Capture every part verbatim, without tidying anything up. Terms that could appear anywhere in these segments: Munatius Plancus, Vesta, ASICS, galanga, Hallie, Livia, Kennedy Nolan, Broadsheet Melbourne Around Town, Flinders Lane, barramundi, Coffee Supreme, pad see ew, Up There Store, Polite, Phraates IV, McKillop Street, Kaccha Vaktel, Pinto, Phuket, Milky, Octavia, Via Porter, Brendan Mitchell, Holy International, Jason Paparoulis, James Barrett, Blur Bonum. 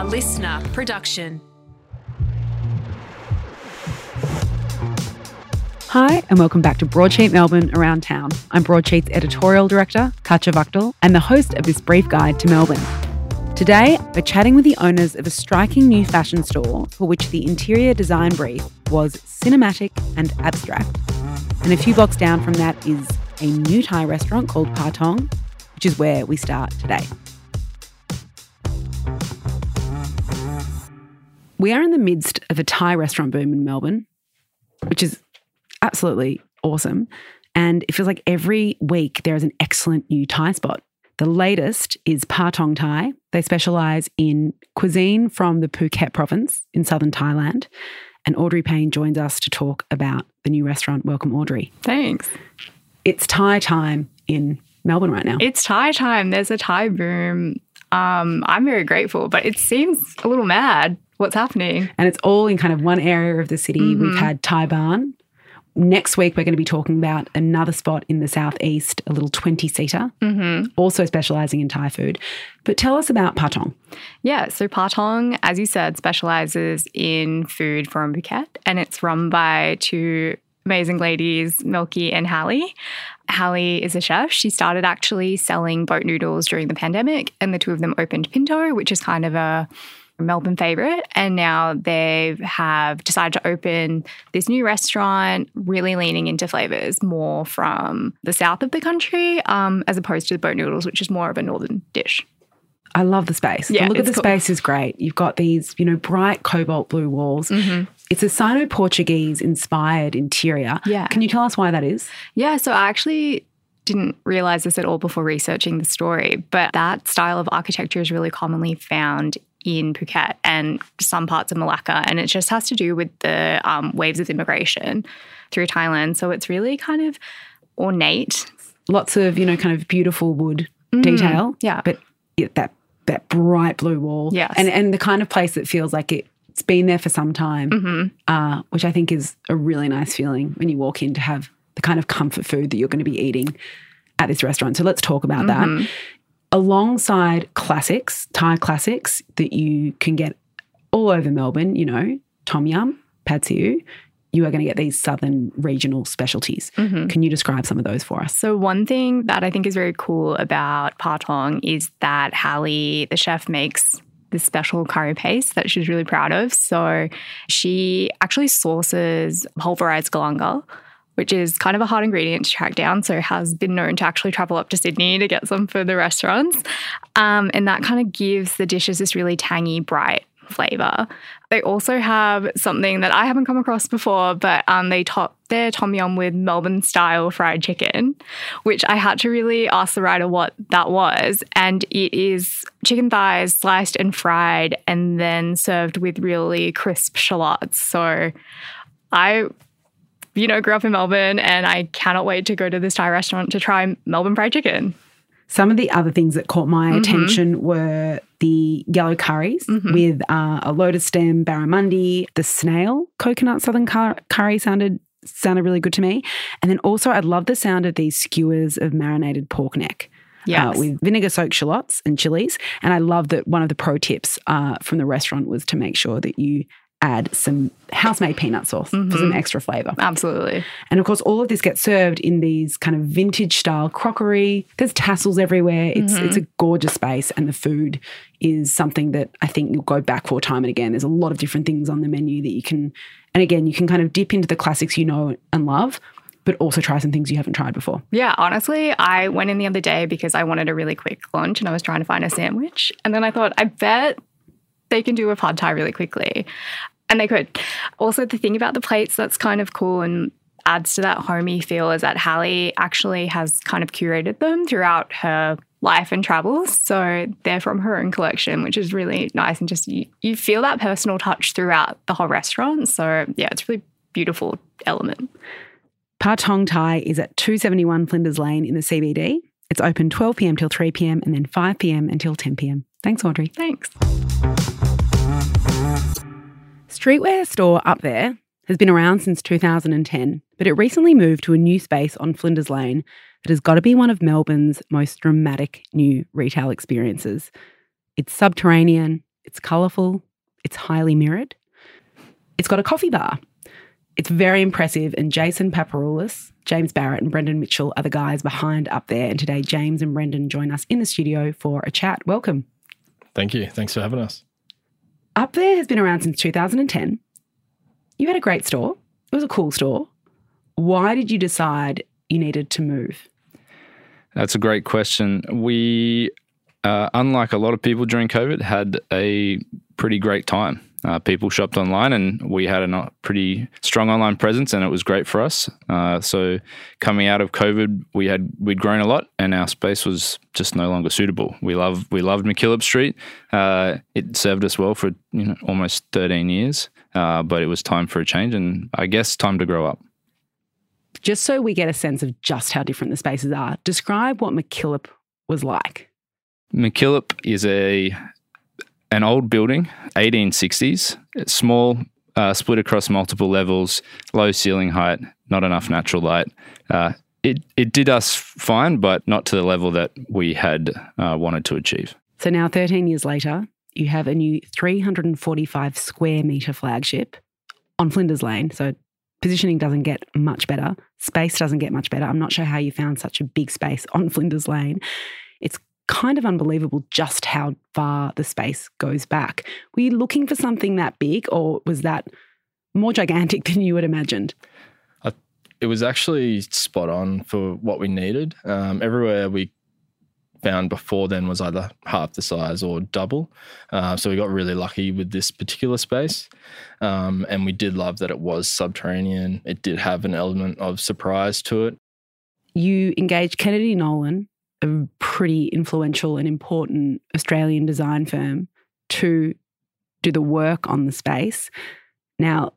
a listener production. Hi and welcome back to Broadsheet Melbourne Around Town. I'm Broadsheet's editorial director, Kaccha Vaktel, and the host of this brief guide to Melbourne. Today, we're chatting with the owners of a striking new fashion store for which the interior design brief was cinematic and abstract. And a few blocks down from that is a new Thai restaurant called Pa Tong, which is where we start today. We are in the midst of a Thai restaurant boom in Melbourne, which is absolutely awesome. And it feels like every week there is an excellent new Thai spot. The latest is Pa Tong Thai. They specialise in cuisine from the Phuket province in southern Thailand. And Audrey Payne joins us to talk about the new restaurant. Welcome, Audrey. Thanks. It's Thai time in Melbourne right now. It's Thai time. There's a Thai boom. Um, I'm very grateful, but it seems a little mad what's happening. And it's all in kind of one area of the city. Mm-hmm. We've had Thai Barn. Next week, we're going to be talking about another spot in the southeast, a little twenty-seater, mm-hmm. also specialising in Thai food. But tell us about Pa Tong. Yeah, so Pa Tong, as you said, specialises in food from Phuket, and it's run by two amazing ladies, Milky and Hallie. Hallie is a chef. She started actually selling boat noodles during the pandemic, and the two of them opened Pinto, which is kind of a Melbourne favourite, and now they have decided to open this new restaurant really leaning into flavours more from the south of the country um, as opposed to the boat noodles, which is more of a northern dish. I love the space. Yeah, the look at the cool. Space is great. You've got these, you know, bright cobalt blue walls. Mm-hmm. It's a Sino-Portuguese inspired interior. Yeah. Can you tell us why that is? Yeah, so I actually didn't realise this at all before researching the story, but that style of architecture is really commonly found in Phuket and some parts of Malacca, and it just has to do with the um, waves of immigration through Thailand. So it's really kind of ornate. Lots of, you know, kind of beautiful wood mm, detail. Yeah. But it, that that bright blue wall. Yes. And, and the kind of place that feels like it, it's been there for some time, mm-hmm. uh, which I think is a really nice feeling when you walk in to have the kind of comfort food that you're going to be eating at this restaurant. So let's talk about mm-hmm. that. Alongside classics, Thai classics that you can get all over Melbourne, you know, tom yum, pad see ew, you are going to get these southern regional specialties. Mm-hmm. Can you describe some of those for us? So one thing that I think is very cool about Pa Tong is that Hallie, the chef, makes this special curry paste that she's really proud of. So she actually sources pulverized galanga, which is kind of a hard ingredient to track down, so has been known to actually travel up to Sydney to get some for the restaurants. Um, and that kind of gives the dishes this really tangy, bright flavour. They also have something that I haven't come across before, but um, they top their tom yum with Melbourne-style fried chicken, which I had to really ask the writer what that was. And it is chicken thighs sliced and fried and then served with really crisp shallots. So I... you know, grew up in Melbourne, and I cannot wait to go to this Thai restaurant to try Melbourne fried chicken. Some of the other things that caught my mm-hmm. attention were the yellow curries mm-hmm. with uh, a lotus stem barramundi, the snail coconut southern cur- curry sounded sounded really good to me. And then also I love the sound of these skewers of marinated pork neck. Yes. Uh, with vinegar-soaked shallots and chilies. And I love that one of the pro tips uh, from the restaurant was to make sure that you add some house-made peanut sauce mm-hmm. for some extra flavour. Absolutely. And, of course, all of this gets served in these kind of vintage-style crockery. There's tassels everywhere. It's mm-hmm. it's a gorgeous space, and the food is something that I think you'll go back for time and again. There's a lot of different things on the menu that you can – and, again, you can kind of dip into the classics you know and love – but also try some things you haven't tried before. Yeah, honestly, I went in the other day because I wanted a really quick lunch and I was trying to find a sandwich. And then I thought, I bet they can do a pad thai really quickly. And they could. Also, the thing about the plates that's kind of cool and adds to that homey feel is that Hallie actually has kind of curated them throughout her life and travels. So they're from her own collection, which is really nice. And just you, you feel that personal touch throughout the whole restaurant. So, yeah, it's a really beautiful element. Pa Tong Thai is at two seventy-one Flinders Lane in the C B D. It's open twelve p.m. till three p.m. and then five p.m. until ten p.m. Thanks, Audrey. Thanks. Streetwear store Up There has been around since two thousand ten, but it recently moved to a new space on Flinders Lane that has got to be one of Melbourne's most dramatic new retail experiences. It's subterranean, It's colourful. It's highly mirrored. It's got a coffee bar. It's very impressive, and Jason Paparoulis, James Barrett and Brendan Mitchell are the guys behind Up There, and today James and Brendan join us in the studio for a chat. Welcome. Thank you. Thanks for having us. Up There has been around since two thousand ten. You had a great store. It was a cool store. Why did you decide you needed to move? That's a great question. We, uh, unlike a lot of people during COVID, had a pretty great time. Uh, people shopped online and we had a pretty strong online presence, and it was great for us. Uh, so coming out of COVID, we had, we'd grown a lot and our space was just no longer suitable. We love, we loved McKillop Street. Uh, it served us well for you know, almost thirteen years, uh, but it was time for a change and I guess time to grow up. Just so we get a sense of just how different the spaces are, describe what McKillop was like. McKillop is a... an old building, eighteen sixties, it's small, uh, split across multiple levels, low ceiling height, not enough natural light. Uh, it, it did us fine, but not to the level that we had uh, wanted to achieve. So now thirteen years later, you have a new three hundred forty-five square metre flagship on Flinders Lane. So positioning doesn't get much better. Space doesn't get much better. I'm not sure how you found such a big space on Flinders Lane. It's kind of unbelievable just how far the space goes back. Were you looking for something that big, or was that more gigantic than you had imagined? I, it was actually spot on for what we needed. Um, everywhere we found before then was either half the size or double. Uh, so we got really lucky with this particular space. Um, and we did love that it was subterranean. It did have an element of surprise to it. You engaged Kennedy Nolan, a pretty influential and important Australian design firm, to do the work on the space. Now,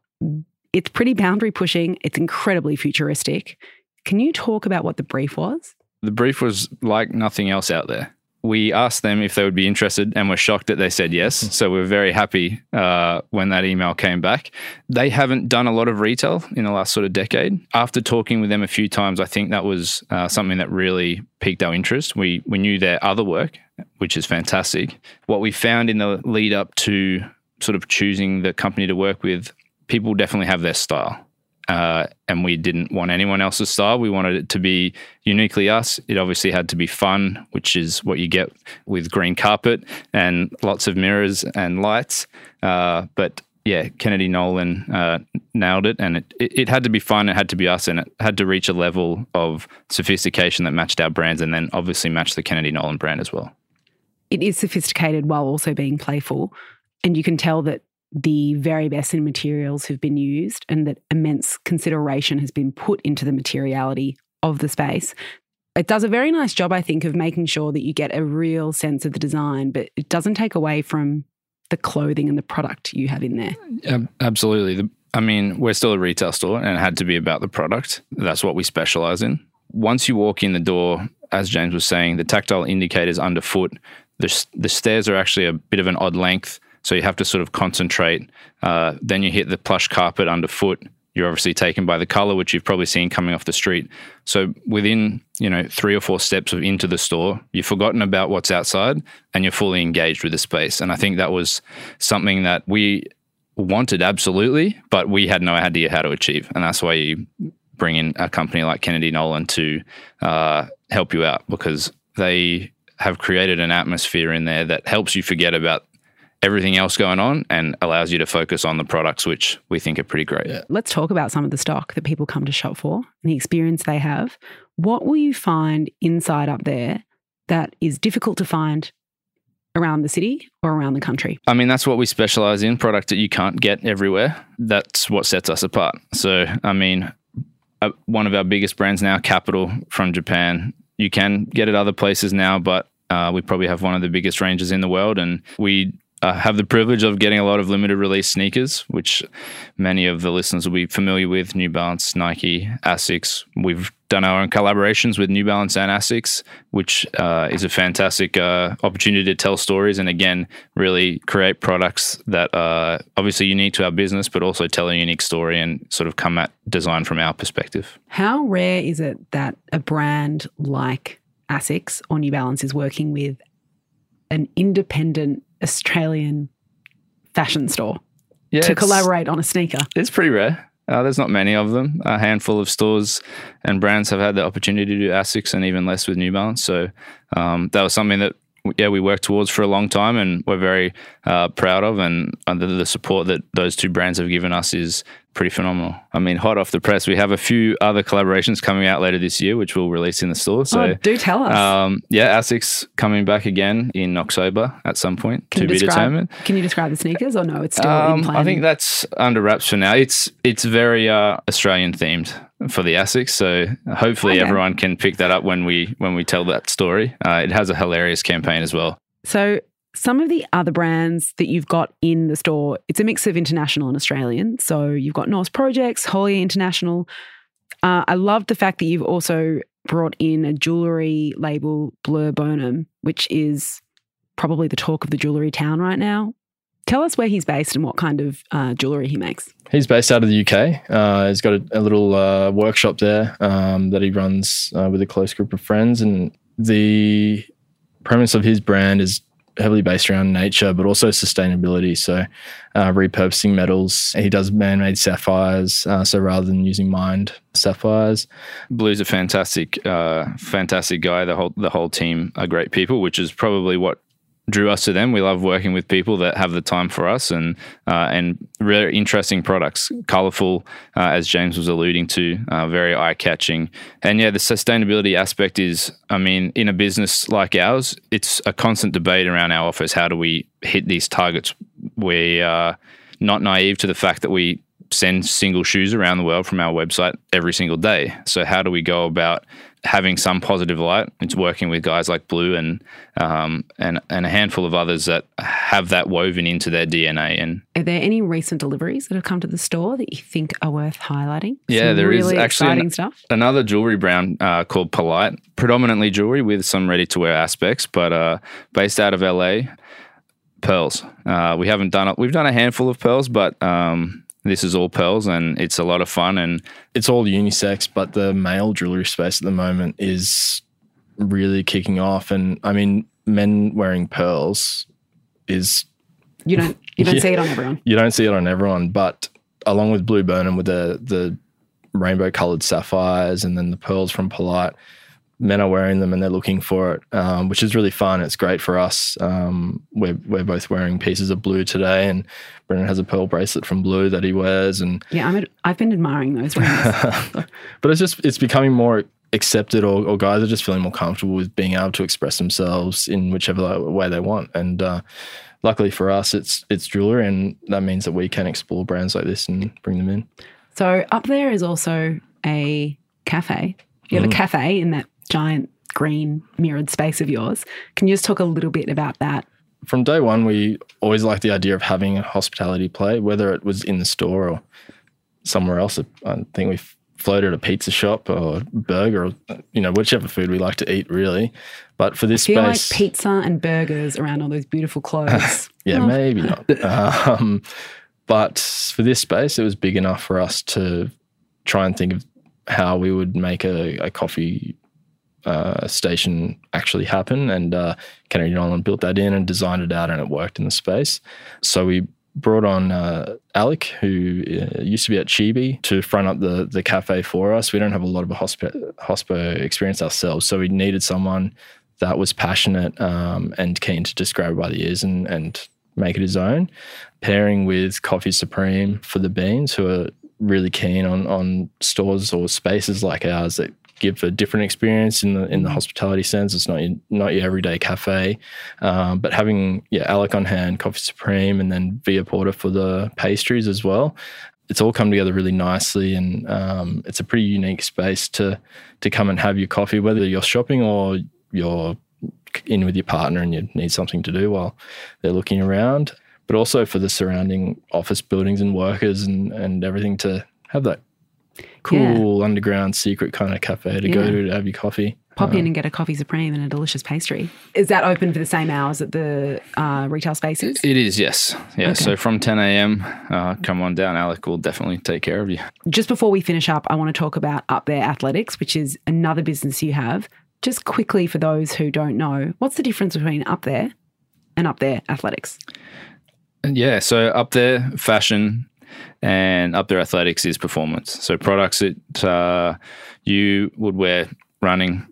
it's pretty boundary pushing. It's incredibly futuristic. Can you talk about what the brief was? The brief was like nothing else out there. We asked them if they would be interested and were shocked that they said yes. So we were very happy uh, when that email came back. They haven't done a lot of retail in the last sort of decade. After talking with them a few times, I think that was uh, something that really piqued our interest. We, we knew their other work, which is fantastic. What we found in the lead up to sort of choosing the company to work with, people definitely have their style. Uh, and we didn't want anyone else's style. We wanted it to be uniquely us. It obviously had to be fun, which is what you get with green carpet and lots of mirrors and lights. Uh, but yeah, Kennedy Nolan uh, nailed it, and it, it, it had to be fun. It had to be us, and it had to reach a level of sophistication that matched our brands, and then obviously matched the Kennedy Nolan brand as well. It is sophisticated while also being playful, and you can tell that the very best in materials have been used and that immense consideration has been put into the materiality of the space. It does a very nice job, I think, of making sure that you get a real sense of the design, but it doesn't take away from the clothing and the product you have in there. Um, absolutely. The, I mean, we're still a retail store and it had to be about the product. That's what we specialize in. Once you walk in the door, as James was saying, the tactile indicators underfoot, the, the stairs are actually a bit of an odd length. So you have to sort of concentrate. Uh, then you hit the plush carpet underfoot. You're obviously taken by the colour, which you've probably seen coming off the street. So within, you know, three or four steps of into the store, you've forgotten about what's outside and you're fully engaged with the space. And I think that was something that we wanted absolutely, but we had no idea how to achieve. And that's why you bring in a company like Kennedy Nolan to uh, help you out, because they have created an atmosphere in there that helps you forget about everything else going on and allows you to focus on the products, which we think are pretty great. Yeah. Let's talk about some of the stock that people come to shop for and the experience they have. What will you find inside Up There that is difficult to find around the city or around the country? I mean, that's what we specialize in, product that you can't get everywhere. That's what sets us apart. So, I mean, uh, one of our biggest brands now, Capital from Japan, you can get it other places now, but uh, we probably have one of the biggest ranges in the world, and we Uh, have the privilege of getting a lot of limited release sneakers, which many of the listeners will be familiar with. New Balance, Nike, ASICS. We've done our own collaborations with New Balance and ASICS, which uh, is a fantastic uh, opportunity to tell stories and, again, really create products that are obviously unique to our business, but also tell a unique story and sort of come at design from our perspective. How rare is it that a brand like ASICS or New Balance is working with an independent Australian fashion store yeah, to collaborate on a sneaker? It's pretty rare. Uh, there's not many of them. A handful of stores and brands have had the opportunity to do ASICS, and even less with New Balance. So um, that was something that, yeah, we worked towards for a long time, and we're very uh, proud of. And under the support that those two brands have given us is pretty phenomenal. I mean, hot off the press, we have a few other collaborations coming out later this year, which we'll release in the store. So oh, do tell us. Um, yeah, ASICS coming back again in October at some point, can to be describe, determined. Can you describe the sneakers, or no? It's still um, in plan. I think that's under wraps for now. It's it's very uh, Australian themed for the ASICS, so hopefully okay. everyone can pick that up when we when we tell that story. Uh, it has a hilarious campaign as well. So. Some of the other brands that you've got in the store, it's a mix of international and Australian. So you've got Norse Projects, Holy International. Uh, I love the fact that you've also brought in a jewellery label, Blur Bonum, which is probably the talk of the jewellery town right now. Tell us where he's based and what kind of uh, jewellery he makes. He's based out of the U K. Uh, he's got a, a little uh, workshop there um, that he runs uh, with a close group of friends. And the premise of his brand is heavily based around nature, but also sustainability. So uh, repurposing metals. He does man-made sapphires. Uh, so rather than using mined sapphires. Blue's a fantastic, uh, fantastic guy. The whole, the whole team are great people, which is probably what drew us to them. We love working with people that have the time for us, and uh, and really interesting products, colourful, uh, as James was alluding to, uh, very eye-catching. And yeah, the sustainability aspect is, I mean, in a business like ours, it's a constant debate around our office. How do we hit these targets? We are not naive to the fact that we send single shoes around the world from our website every single day. So how do we go about having some positive light? It's working with guys like Blue and um, and and a handful of others that have that woven into their D N A. And are there any recent deliveries that have come to the store that you think are worth highlighting? Yeah, some there really is actually exciting an, stuff. Another jewelry brand uh, called Polite, predominantly jewelry with some ready-to-wear aspects, but uh, based out of L A. Pearls. Uh, we haven't done it. We've done a handful of pearls, but. Um, This is all pearls, and it's a lot of fun. And it's all unisex, but the male jewellery space at the moment is really kicking off. And, I mean, men wearing pearls is... You don't you don't yeah, see it on everyone. You don't see it on everyone, but along with Blue Burnham with the, the rainbow-coloured sapphires and then the pearls from Polite, men are wearing them and they're looking for it, um, which is really fun. It's great for us. Um, we're we're both wearing pieces of Blue today, and Brennan has a pearl bracelet from Blue that he wears. And yeah, I'm ad- I've been admiring those ones. But it's just it's becoming more accepted, or, or guys are just feeling more comfortable with being able to express themselves in whichever way they want. And uh, luckily for us, it's it's jewelry, and that means that we can explore brands like this and bring them in. So Up There is also a cafe. You have mm. a cafe in that giant green mirrored space of yours. Can you just talk a little bit about that? From day one, we always liked the idea of having a hospitality play, whether it was in the store or somewhere else. I think we floated a pizza shop or burger, or you know, whichever food we like to eat, really. But for this I feel space, like pizza and burgers around all those beautiful clothes. yeah, oh. maybe not. um, but for this space, it was big enough for us to try and think of how we would make a, a coffee. Uh, station actually happen, and uh, Kennedy Nolan built that in and designed it out, and it worked in the space. So we brought on uh, Alec, who uh, used to be at Chibi, to front up the the cafe for us. We don't have a lot of a hospo, hospo experience ourselves, so we needed someone that was passionate um, and keen to just grab by the ears and, and make it his own. Pairing with Coffee Supreme for the beans, who are really keen on on stores or spaces like ours that give a different experience in the in the hospitality sense. It's not your, not your everyday cafe, um, but having yeah Alec on hand, Coffee Supreme, and then Via Porter for the pastries as well. It's all come together really nicely, and um, it's a pretty unique space to to come and have your coffee, whether you're shopping or you're in with your partner and you need something to do while they're looking around. But also for the surrounding office buildings and workers and and everything to have that cool yeah. underground secret kind of cafe to yeah. go to to have your coffee. Pop um, in and get a Coffee Supreme and a delicious pastry. Is that open for the same hours that the uh, retail space is? It is, yes. Yeah, okay. So from ten a.m, uh, come on down. Alec will definitely take care of you. Just before we finish up, I want to talk about Up There Athletics, which is another business you have. Just quickly for those who don't know, what's the difference between Up There and Up There Athletics? Yeah, so Up There fashion and Up There Athletics is performance. So products that uh, you would wear running,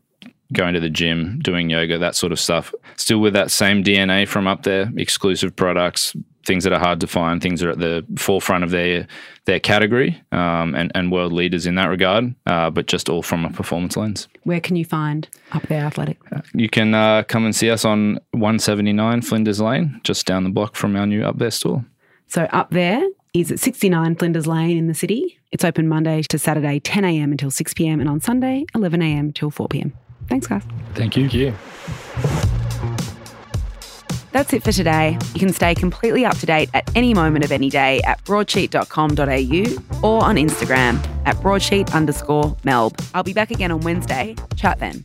going to the gym, doing yoga, that sort of stuff. Still with that same D N A from Up There, exclusive products, things that are hard to find, things that are at the forefront of their their category um, and, and world leaders in that regard, uh, but just all from a performance lens. Where can you find Up There Athletic? Uh, you can uh, come and see us on one seventy-nine Flinders Lane, just down the block from our new Up There store. So Up There is at sixty-nine Flinders Lane in the city. It's open Monday to Saturday, ten a.m. until six p.m. and on Sunday, eleven a.m. until four p.m. Thanks, guys. Thank you. Thank you. That's it for today. You can stay completely up to date at any moment of any day at broadsheet dot com dot a u or on Instagram at broadsheet underscore melb. I'll be back again on Wednesday. Chat then.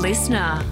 Listener.